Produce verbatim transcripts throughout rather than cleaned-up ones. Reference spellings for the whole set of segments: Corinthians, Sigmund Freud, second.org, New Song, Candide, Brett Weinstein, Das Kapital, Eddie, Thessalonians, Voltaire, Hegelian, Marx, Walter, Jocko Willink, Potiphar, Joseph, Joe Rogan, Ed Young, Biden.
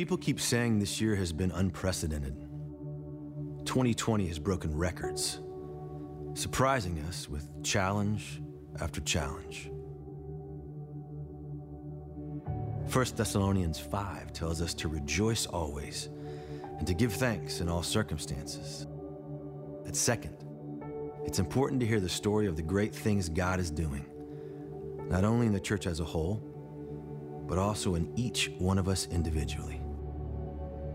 People keep saying this year has been unprecedented. twenty twenty has broken records, surprising us with challenge after challenge. First Thessalonians five tells us to rejoice always and to give thanks in all circumstances. At Second, it's important to hear the story of the great things God is doing, not only in the church as a whole, but also in each one of us individually.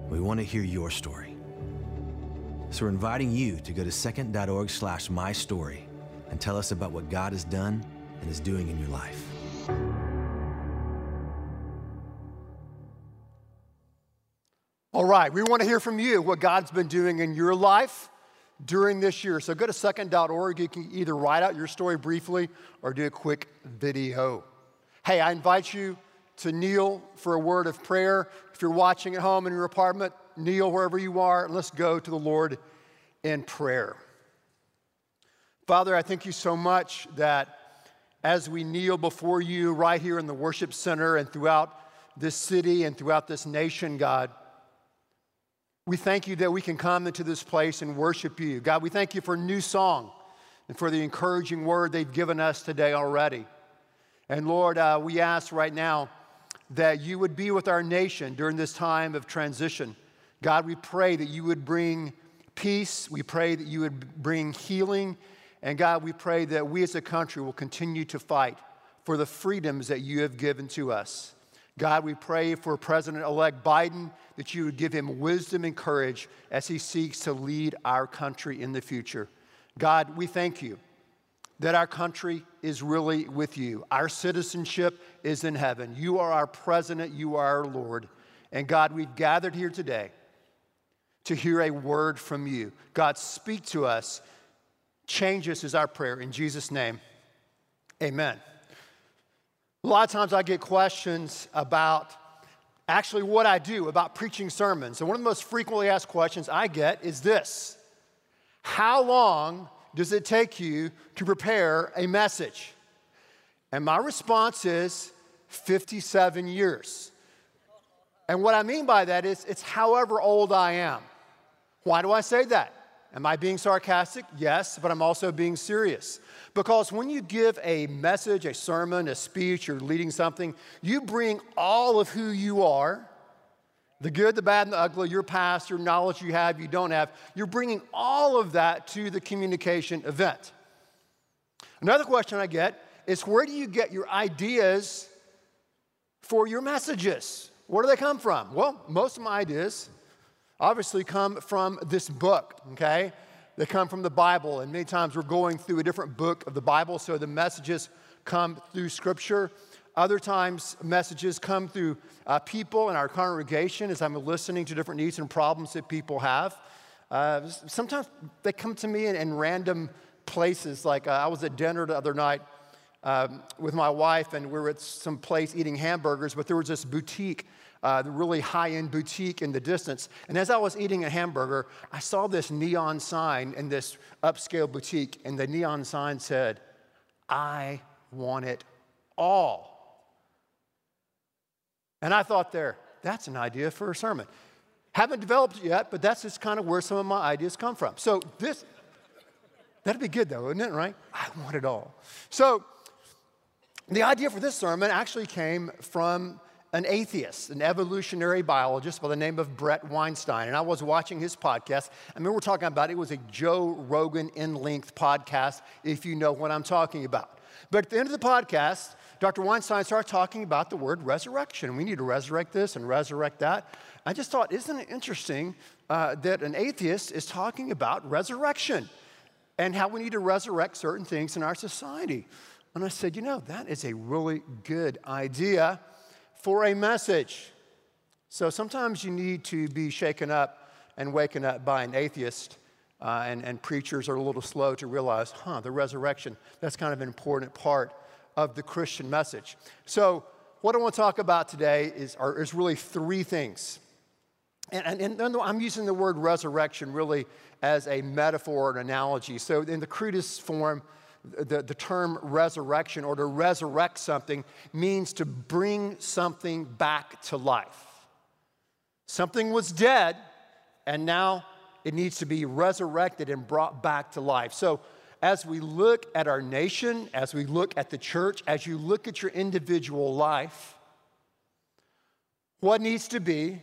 We want to hear your story. So we're inviting you to go to second.org slash my story and tell us about what God has done and is doing in your life. All right, we want to hear from you what God's been doing in your life during this year. So go to second dot org. You can either write out your story briefly or do a quick video. Hey, I invite you to kneel for a word of prayer. If you're watching at home in your apartment, kneel wherever you are, and let's go to the Lord in prayer. Father, I thank you so much that as we kneel before you right here in the worship center and throughout this city and throughout this nation, God, we thank you that we can come into this place and worship you. God, we thank you for New Song and for the encouraging word they've given us today already. And Lord, uh, we ask right now that you would be with our nation during this time of transition. God, we pray that you would bring peace. We pray that you would bring healing. And God, we pray that we as a country will continue to fight for the freedoms that you have given to us. God, we pray for President-elect Biden, that you would give him wisdom and courage as he seeks to lead our country in the future. God, we thank you that our country is really with you. Our citizenship is in heaven. You are our president. You are our Lord. And God, we've gathered here today to hear a word from you. God, speak to us. Change us is our prayer. In Jesus' name, amen. A lot of times I get questions about actually what I do, about preaching sermons. And one of the most frequently asked questions I get is this: how long does it take you to prepare a message? And my response is fifty-seven years. And what I mean by that is it's however old I am. Why do I say that? Am I being sarcastic? Yes, but I'm also being serious. Because when you give a message, a sermon, a speech, you're leading something, you bring all of who you are, the good, the bad, and the ugly, your past, your knowledge you have, you don't have. You're bringing all of that to the communication event. Another question I get is, where do you get your ideas for your messages? Where do they come from? Well, most of my ideas obviously come from this book, okay? They come from the Bible, and many times we're going through a different book of the Bible, so the messages come through Scripture. Other times, messages come through uh, people in our congregation as I'm listening to different needs and problems that people have. Uh, sometimes they come to me in, in random places. Like uh, I was at dinner the other night um, with my wife, and we were at some place eating hamburgers, but there was this boutique, uh, the really high-end boutique in the distance. And as I was eating a hamburger, I saw this neon sign in this upscale boutique, and the neon sign said, "I want it all." And I thought there, that's an idea for a sermon. Haven't developed it yet, but that's just kind of where some of my ideas come from. So this, that'd be good though, wouldn't it, right? I want it all. So the idea for this sermon actually came from an atheist, an evolutionary biologist by the name of Brett Weinstein. And I was watching his podcast. I mean, we're talking about it. It was a Joe Rogan in-length podcast, if you know what I'm talking about. But at the end of the podcast, Doctor Weinstein started talking about the word resurrection. We need to resurrect this and resurrect that. I just thought, isn't it interesting uh, that an atheist is talking about resurrection and how we need to resurrect certain things in our society? And I said, you know, that is a really good idea for a message. So sometimes you need to be shaken up and waken up by an atheist. Uh, and, and preachers are a little slow to realize, huh, the resurrection, that's kind of an important part of the Christian message. So what I want to talk about today is, are, is really three things. And, and, and I'm using the word resurrection really as a metaphor, an analogy. So in the crudest form, the, the term resurrection, or to resurrect something, means to bring something back to life. Something was dead, and now it needs to be resurrected and brought back to life. So as we look at our nation, as we look at the church, as you look at your individual life, what needs to be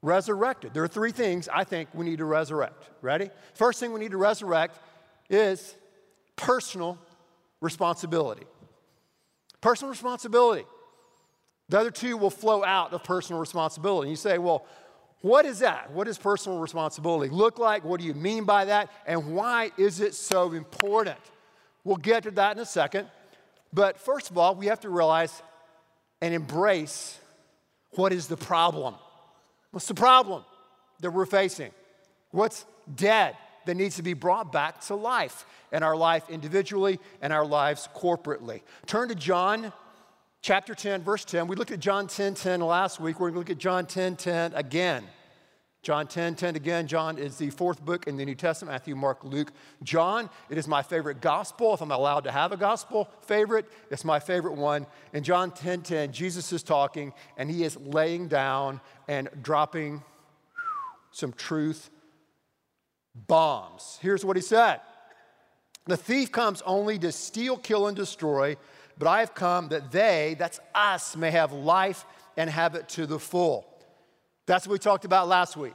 resurrected? There are three things I think we need to resurrect. Ready? First thing we need to resurrect is personal responsibility. Personal responsibility. The other two will flow out of personal responsibility. You say, well, what is that? What does personal responsibility look like? What do you mean by that? And why is it so important? We'll get to that in a second. But first of all, we have to realize and embrace what is the problem. What's the problem that we're facing? What's dead that needs to be brought back to life in our life individually and our lives corporately? Turn to John chapter ten, verse ten. We looked at John ten ten last week. We're going to look at John ten ten again. John ten ten again. John is the fourth book in the New Testament: Matthew, Mark, Luke, John. It is my favorite gospel. If I'm allowed to have a gospel favorite, it's my favorite one. In John ten ten, Jesus is talking, and he is laying down and dropping some truth bombs. Here's what he said. The thief comes only to steal, kill, and destroy. But I have come that they, that's us, may have life and have it to the full. That's what we talked about last week.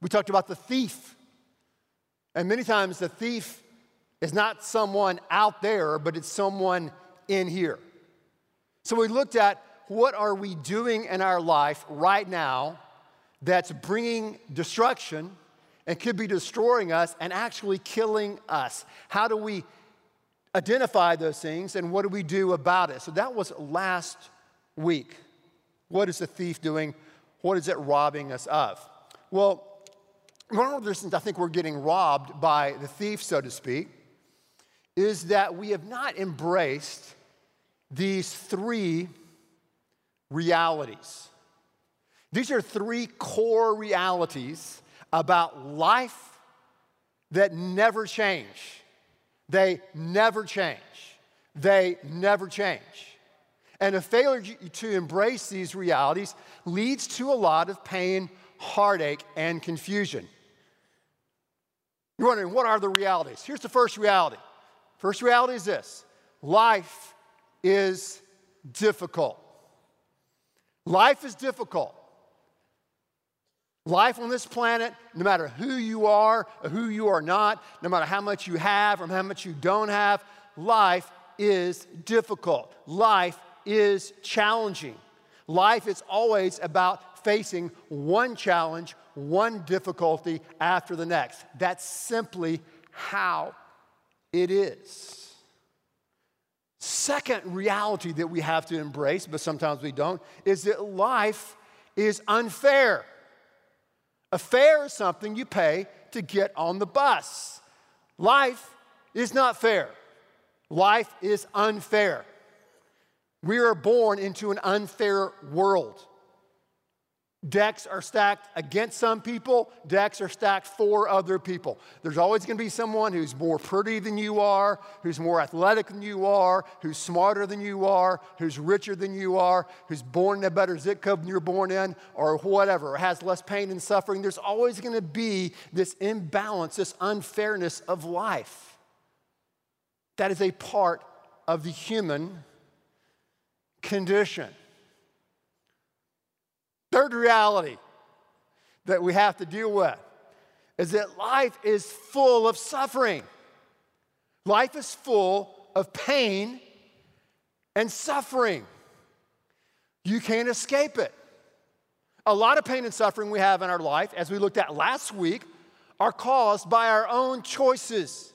We talked about the thief. And many times the thief is not someone out there, but it's someone in here. So we looked at what are we doing in our life right now that's bringing destruction and could be destroying us and actually killing us. How do we identify those things, and what do we do about it? So that was last week. What is the thief doing? What is it robbing us of? Well, one of the reasons I think we're getting robbed by the thief, so to speak, is that we have not embraced these three realities. These are three core realities about life that never change. They never change. They never change. And a failure to embrace these realities leads to a lot of pain, heartache, and confusion. You're wondering, what are the realities? Here's the first reality. First reality is this: life is difficult. Life is difficult. Life on this planet, no matter who you are or who you are not, no matter how much you have or how much you don't have, life is difficult. Life is challenging. Life is always about facing one challenge, one difficulty after the next. That's simply how it is. Second reality that we have to embrace, but sometimes we don't, is that life is unfair. A fare is something you pay to get on the bus. Life is not fair. Life is unfair. We are born into an unfair world. Decks are stacked against some people. Decks are stacked for other people. There's always going to be someone who's more pretty than you are, who's more athletic than you are, who's smarter than you are, who's richer than you are, who's born in a better zip code than you're born in, or whatever, or has less pain and suffering. There's always going to be this imbalance, this unfairness of life. That is a part of the human condition. Third reality that we have to deal with is that life is full of suffering. Life is full of pain and suffering. You can't escape it. A lot of pain and suffering we have in our life, as we looked at last week, are caused by our own choices.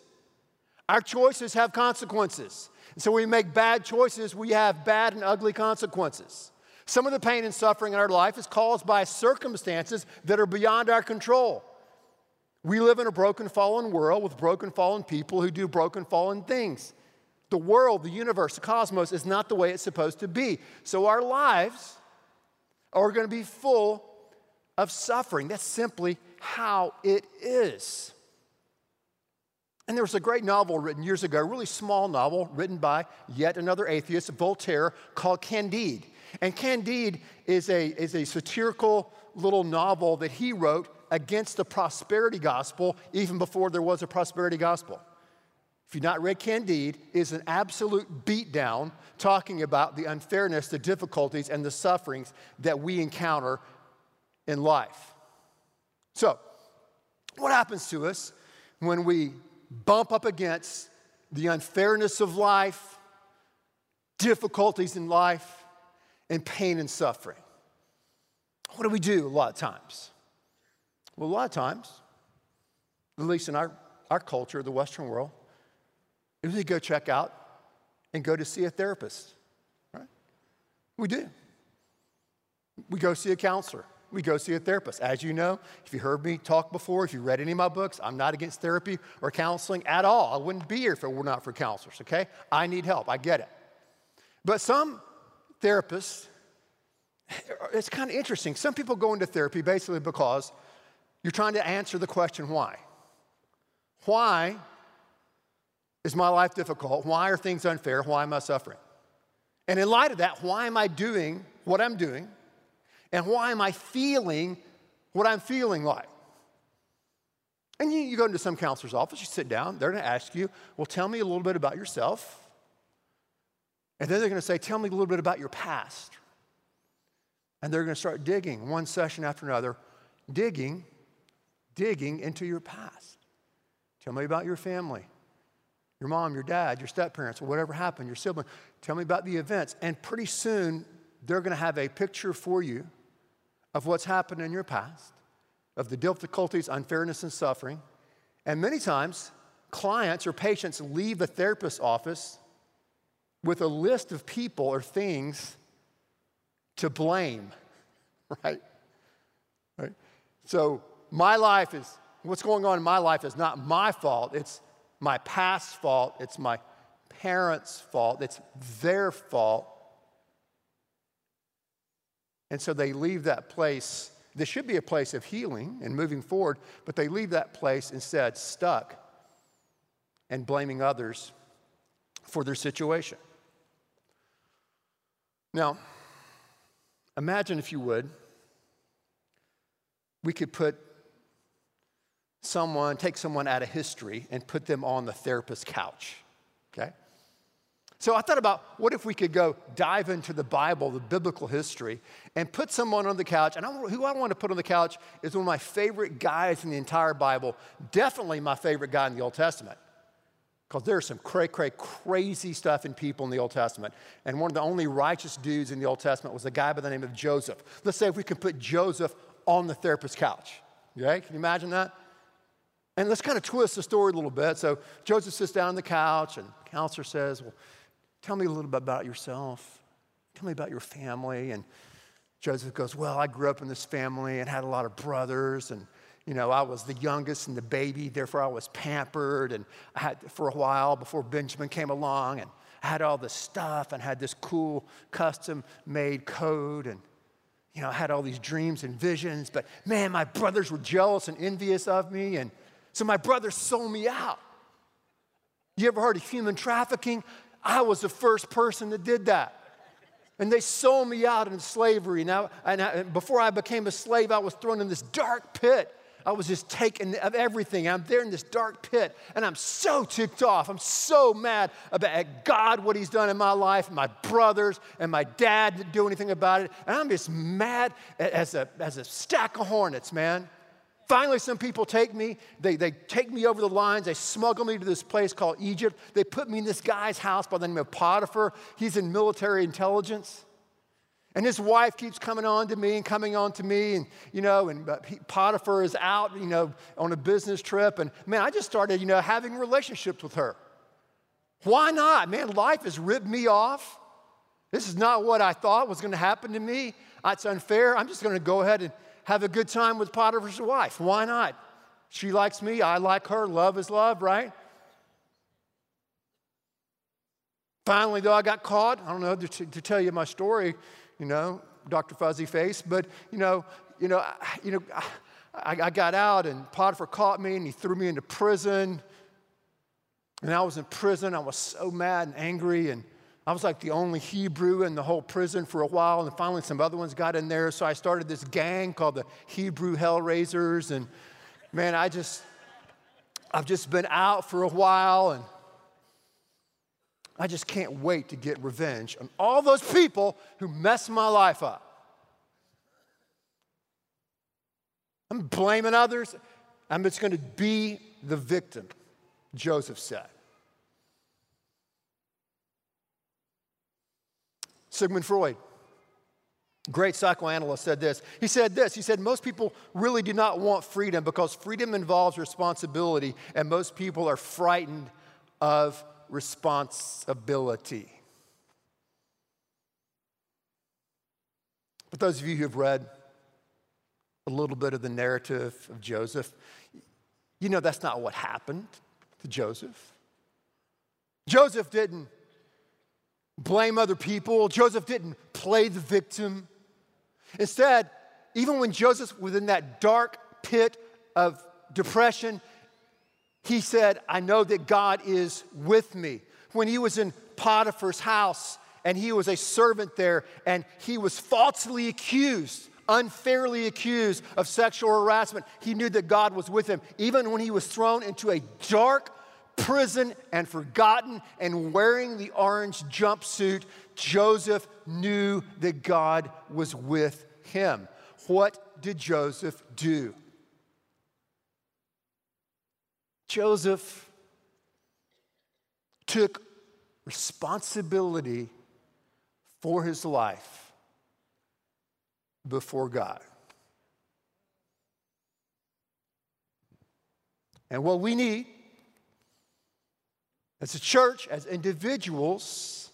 Our choices have consequences. And so when we make bad choices, we have bad and ugly consequences. Some of the pain and suffering in our life is caused by circumstances that are beyond our control. We live in a broken, fallen world with broken, fallen people who do broken, fallen things. The world, the universe, the cosmos is not the way it's supposed to be. So our lives are going to be full of suffering. That's simply how it is. And there was a great novel written years ago, a really small novel written by yet another atheist, Voltaire, called Candide. And Candide is a, is a satirical little novel that he wrote against the prosperity gospel even before there was a prosperity gospel. If you've not read Candide, it's an absolute beatdown talking about the unfairness, the difficulties, and the sufferings that we encounter in life. So, what happens to us when we bump up against the unfairness of life, difficulties in life, and pain and suffering? What do we do a lot of times? Well, a lot of times, at least in our, our culture, the Western world, is we go check out and go to see a therapist, right? We do. We go see a counselor. We go see a therapist. As you know, if you heard me talk before, if you read any of my books, I'm not against therapy or counseling at all. I wouldn't be here if it were not for counselors, okay? I need help. I get it. But some therapists, it's kind of interesting. Some people go into therapy basically because you're trying to answer the question, why? Why is my life difficult? Why are things unfair? Why am I suffering? And in light of that, why am I doing what I'm doing? And why am I feeling what I'm feeling like? And you, you go into some counselor's office, you sit down, they're going to ask you, well, tell me a little bit about yourself. And then they're going to say, tell me a little bit about your past. And they're going to start digging, one session after another, digging, digging into your past. Tell me about your family, your mom, your dad, your step-parents, whatever happened, your sibling. Tell me about the events. And pretty soon, they're going to have a picture for you of what's happened in your past, of the difficulties, unfairness, and suffering. And many times, clients or patients leave the therapist's office with a list of people or things to blame, right? Right? So my life is, what's going on in my life is not my fault. It's my past's fault. It's my parents' fault. It's their fault. And so they leave that place. This should be a place of healing and moving forward, but they leave that place instead stuck and blaming others for their situation. Now, imagine if you would, we could put someone, take someone out of history and put them on the therapist's couch, okay? So I thought about what if we could go dive into the Bible, the biblical history, and put someone on the couch. And I, who I want to put on the couch is one of my favorite guys in the entire Bible, definitely my favorite guy in the Old Testament, because there's some cray, cray, crazy stuff in people in the Old Testament. And one of the only righteous dudes in the Old Testament was a guy by the name of Joseph. Let's say if we could put Joseph on the therapist's couch, okay? Can you imagine that? And let's kind of twist the story a little bit. So Joseph sits down on the couch, and the counselor says, well, tell me a little bit about yourself. Tell me about your family. And Joseph goes, well, I grew up in this family and had a lot of brothers. And, you know, I was the youngest and the baby. Therefore, I was pampered. And I had, for a while before Benjamin came along, and I had all this stuff and had this cool custom-made coat. And, you know, I had all these dreams and visions. But, man, my brothers were jealous and envious of me. And so my brothers sold me out. You ever heard of human trafficking? I was the first person that did that. And they sold me out into slavery. Now, and, I, and before I became a slave, I was thrown in this dark pit. I was just taken of everything. I'm there in this dark pit, and I'm so ticked off. I'm so mad about at God, what he's done in my life, and my brothers, and my dad didn't do anything about it. And I'm just mad as a, as a stack of hornets, man. Finally, some people take me. They, they take me over the lines. They smuggle me to this place called Egypt. They put me in this guy's house by the name of Potiphar. He's in military intelligence. And his wife keeps coming on to me and coming on to me. And, you know, and Potiphar is out, you know, on a business trip. And, man, I just started, you know, having relationships with her. Why not? Man, life has ripped me off. This is not what I thought was going to happen to me. It's unfair. I'm just going to go ahead and have a good time with Potiphar's wife. Why not? She likes me. I like her. Love is love, right? Finally, though, I got caught. I don't know to, to tell you my story, you know, Doctor Fuzzy Face. But, you know, you know, I, you know, I, I got out, and Potiphar caught me, and he threw me into prison. And I was in prison. I was so mad and angry, and I was like the only Hebrew in the whole prison for a while, and finally some other ones got in there. So I started this gang called the Hebrew Hellraisers, and man, I just, I've just been out for a while, and I just can't wait to get revenge on all those people who messed my life up. I'm blaming others. I'm just going to be the victim, Joseph said. Sigmund Freud, great psychoanalyst, said this. He said this. He said, most people really do not want freedom because freedom involves responsibility, and most people are frightened of responsibility. But those of you who have read a little bit of the narrative of Joseph, you know that's not what happened to Joseph. Joseph didn't blame other people. Joseph didn't play the victim. Instead, even when Joseph was in that dark pit of depression, he said, I know that God is with me. When he was in Potiphar's house and he was a servant there and he was falsely accused, unfairly accused of sexual harassment, he knew that God was with him. Even when he was thrown into a dark prison and forgotten and wearing the orange jumpsuit, Joseph knew that God was with him. What did Joseph do? Joseph took responsibility for his life before God. And what we need as a church, as individuals,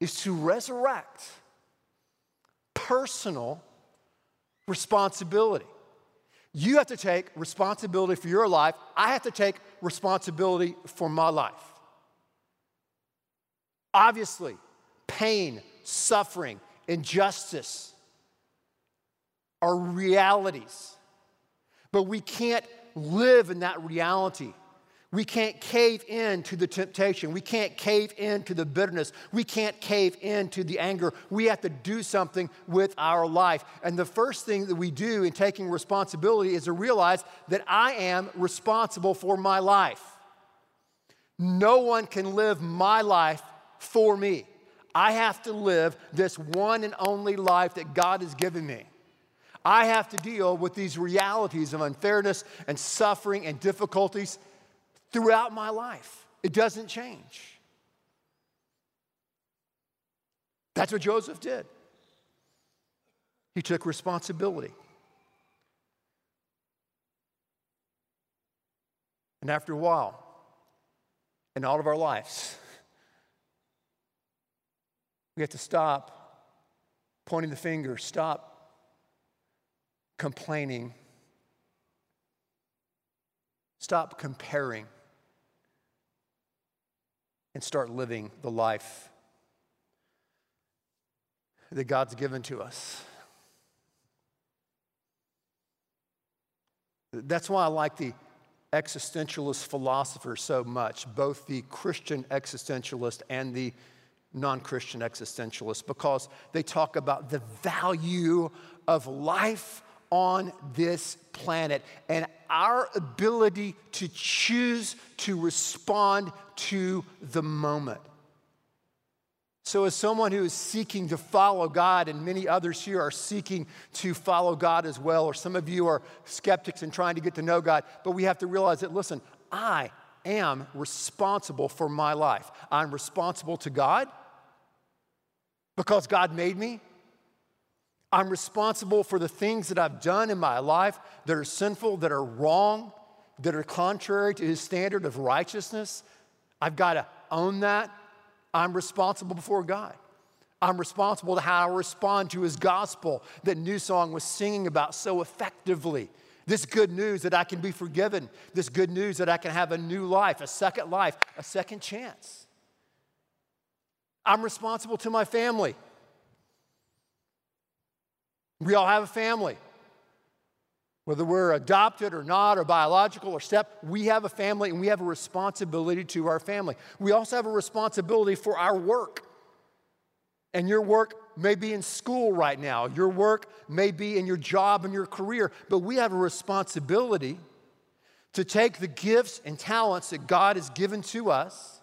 is to resurrect personal responsibility. You have to take responsibility for your life. I have to take responsibility for my life. Obviously, pain, suffering, injustice are realities. But we can't live in that reality. We can't cave in to the temptation. We can't cave in to the bitterness. We can't cave in to the anger. We have to do something with our life. And the first thing that we do in taking responsibility is to realize that I am responsible for my life. No one can live my life for me. I have to live this one and only life that God has given me. I have to deal with these realities of unfairness and suffering and difficulties throughout my life. It doesn't change. That's what Joseph did. He took responsibility. And after a while, in all of our lives, we have to stop pointing the finger, stop complaining, stop comparing, and start living the life that God's given to us. That's why I like the existentialist philosophers so much, both the Christian existentialist and the non-Christian existentialist, because they talk about the value of life on this planet and our ability to choose to respond to the moment. So as someone who is seeking to follow God, and many others here are seeking to follow God as well, or some of you are skeptics and trying to get to know God, but we have to realize that, listen, I am responsible for my life. I'm responsible to God because God made me. I'm responsible for the things that I've done in my life that are sinful, that are wrong, that are contrary to his standard of righteousness. I've got to own that. I'm responsible before God. I'm responsible to how I respond to his gospel that New Song was singing about so effectively. This good news that I can be forgiven. This good news that I can have a new life, a second life, a second chance. I'm responsible to my family. We all have a family. Whether we're adopted or not, or biological or step, we have a family and we have a responsibility to our family. We also have a responsibility for our work. And your work may be in school right now. Your work may be in your job and your career. But we have a responsibility to take the gifts and talents that God has given to us,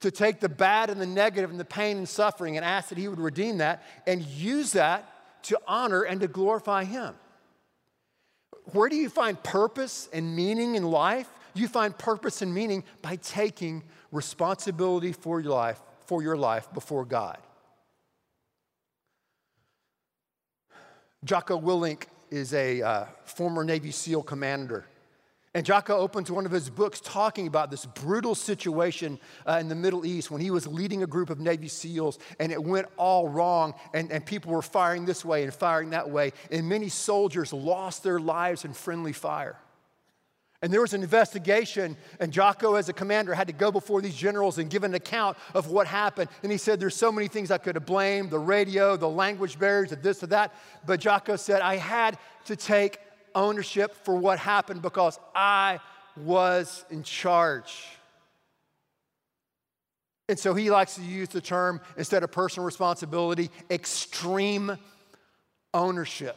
to take the bad and the negative and the pain and suffering and ask that he would redeem that and use that to honor and to glorify him. Where do you find purpose and meaning in life? You find purpose and meaning by taking responsibility for your life, for your life before God. Jocko Willink is a uh, former Navy SEAL commander. And Jocko opens one of his books talking about this brutal situation uh, in the Middle East when he was leading a group of Navy SEALs and it went all wrong and, and people were firing this way and firing that way and many soldiers lost their lives in friendly fire. And there was an investigation and Jocko as a commander had to go before these generals and give an account of what happened. And he said, there's so many things I could have blamed, the radio, the language barriers, the this, the that. But Jocko said, I had to take ownership for what happened because I was in charge. And so he likes to use the term, instead of personal responsibility, extreme ownership.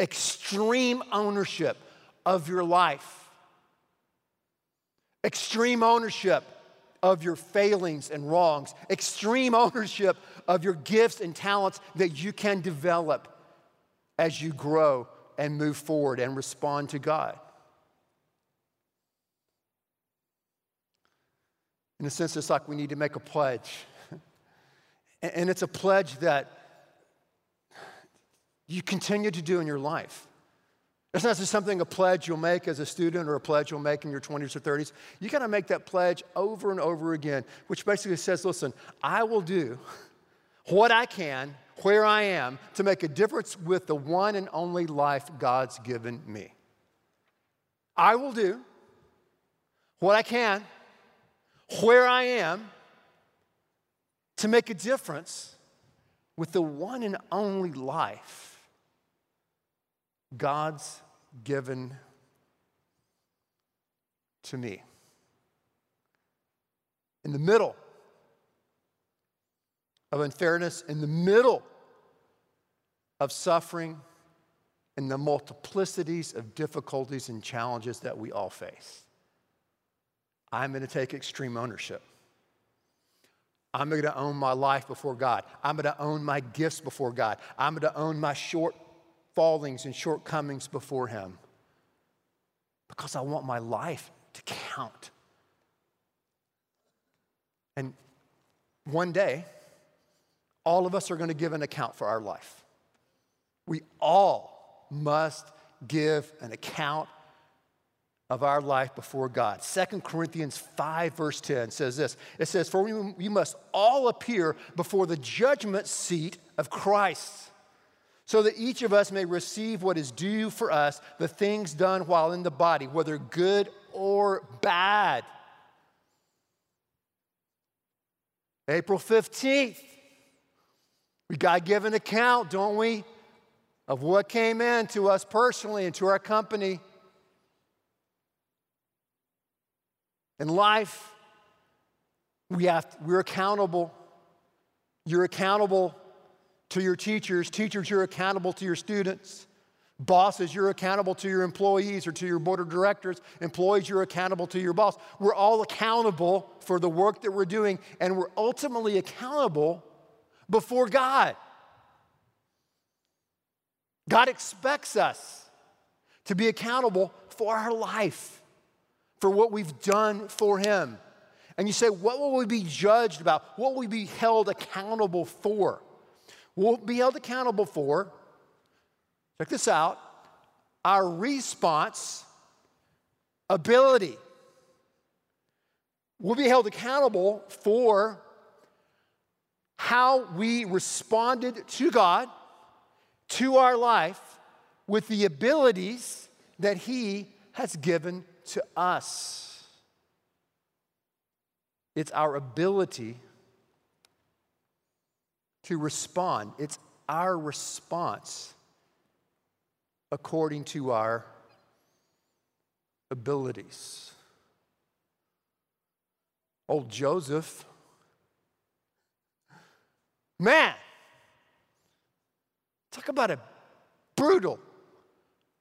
Extreme ownership of your life. Extreme ownership of your failings and wrongs. Extreme ownership of your gifts and talents that you can develop as you grow and move forward and respond to God. In a sense, it's like we need to make a pledge. And it's a pledge that you continue to do in your life. It's not just something, a pledge you'll make as a student or a pledge you'll make in your twenties or thirties. You gotta make that pledge over and over again, which basically says, listen, I will do what I can where I am to make a difference with the one and only life God's given me. I will do what I can, where I am, to make a difference with the one and only life God's given to me. In the middle of unfairness, in the middle of suffering and the multiplicities of difficulties and challenges that we all face. I'm gonna take extreme ownership. I'm gonna own my life before God. I'm gonna own my gifts before God. I'm gonna own my shortfallings and shortcomings before him because I want my life to count. And one day, all of us are going to give an account for our life. We all must give an account of our life before God. Second Corinthians five, verse ten says this. It says, for we must all appear before the judgment seat of Christ, so that each of us may receive what is due for us, the things done while in the body, whether good or bad. April fifteenth. We got to give an account, don't we, of what came in to us personally and to our company. In life, we have to, we're accountable. You're accountable to your teachers. Teachers, you're accountable to your students. Bosses, you're accountable to your employees or to your board of directors. Employees, you're accountable to your boss. We're all accountable for the work that we're doing, and we're ultimately accountable before God. God expects us to be accountable for our life, for what we've done for him. And you say, what will we be judged about? What will we be held accountable for? We'll be held accountable for, check this out, our response ability. We'll be held accountable for how we responded to God, to our life, with the abilities that he has given to us. It's our ability to respond. It's our response according to our abilities. Old Joseph Man, talk about a brutal,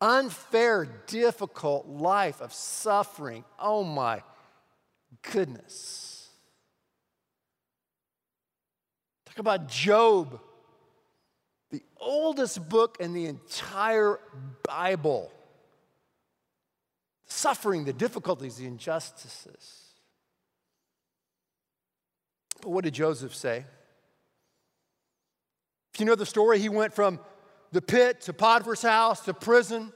unfair, difficult life of suffering. Oh my goodness. Talk about Job, the oldest book in the entire Bible. Suffering, the difficulties, the injustices. But what did Joseph say? If you know the story, he went from the pit to Potiphar's house to prison.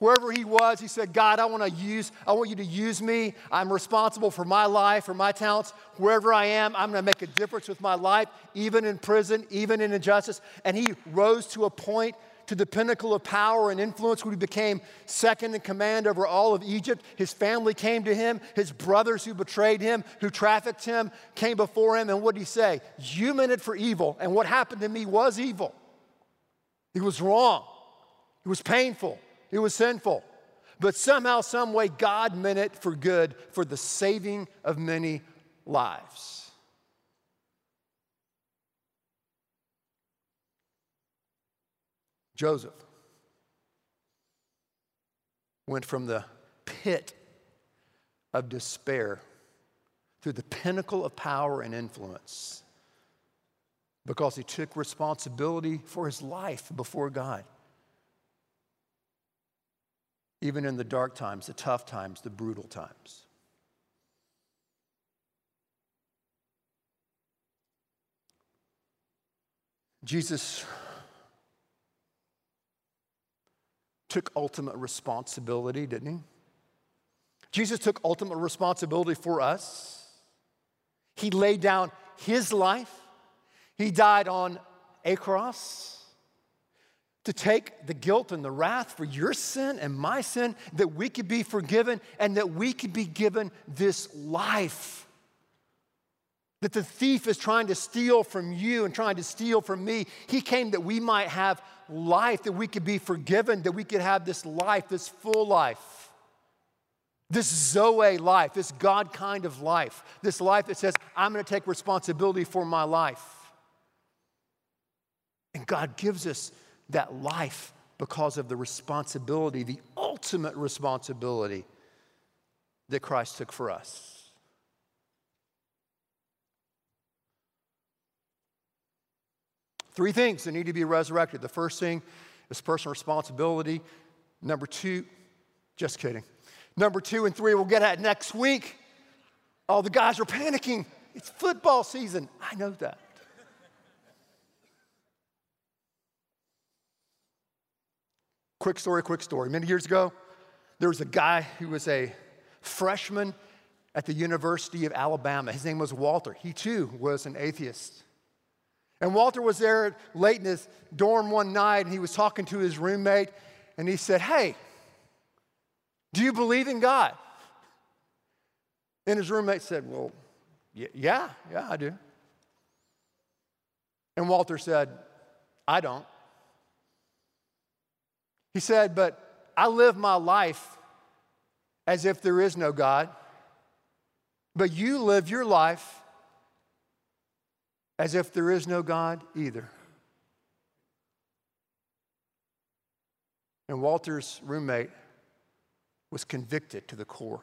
Wherever he was, he said, God, I want to use, I want you to use me. I'm responsible for my life, for my talents. Wherever I am, I'm going to make a difference with my life, even in prison, even in injustice. And he rose to a point, to the pinnacle of power and influence, where he became second in command over all of Egypt. His family came to him. His brothers who betrayed him, who trafficked him, came before him. And what did he say? You meant it for evil. And what happened to me was evil. It was wrong. It was painful. It was sinful. But somehow, some way, God meant it for good, for the saving of many lives. Joseph went from the pit of despair through the pinnacle of power and influence because he took responsibility for his life before God. Even in the dark times, the tough times, the brutal times. Jesus took ultimate responsibility, didn't he? Jesus took ultimate responsibility for us. He laid down his life. He died on a cross to take the guilt and the wrath for your sin and my sin, that we could be forgiven and that we could be given this life that the thief is trying to steal from you and trying to steal from me. He came that we might have life, that we could be forgiven, that we could have this life, this full life, this Zoe life, this God kind of life, this life that says, I'm going to take responsibility for my life. And God gives us that life because of the responsibility, the ultimate responsibility that Christ took for us. Three things that need to be resurrected. The first thing is personal responsibility. Number two, just kidding. Number two and three we'll get at next week. All the guys are panicking. It's football season. I know that. Quick story, quick story. Many years ago, there was a guy who was a freshman at the University of Alabama. His name was Walter. He too was an atheist. And Walter was there late in his dorm one night, and he was talking to his roommate, and he said, hey, do you believe in God? And his roommate said, well, yeah, yeah, I do. And Walter said, I don't. He said, but I live my life as if there is no God, but you live your life as if there is no God either. And Walter's roommate was convicted to the core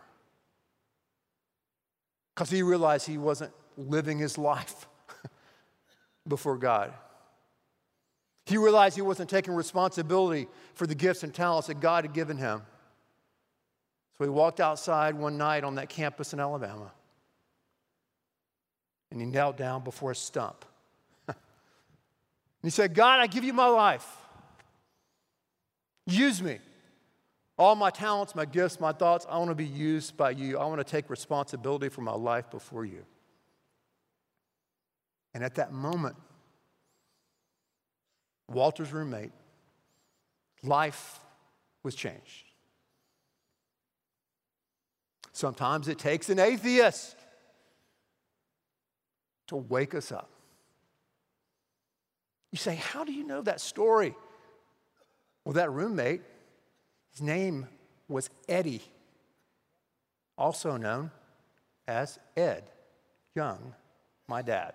because he realized he wasn't living his life before God. He realized he wasn't taking responsibility for the gifts and talents that God had given him. So he walked outside one night on that campus in Alabama. And he knelt down before a stump. And he said, God, I give you my life. Use me. All my talents, my gifts, my thoughts, I want to be used by you. I want to take responsibility for my life before you. And at that moment, Walter's roommate, life was changed. Sometimes it takes an atheist to wake us up. You say, how do you know that story? Well, that roommate, his name was Eddie, also known as Ed Young, my dad.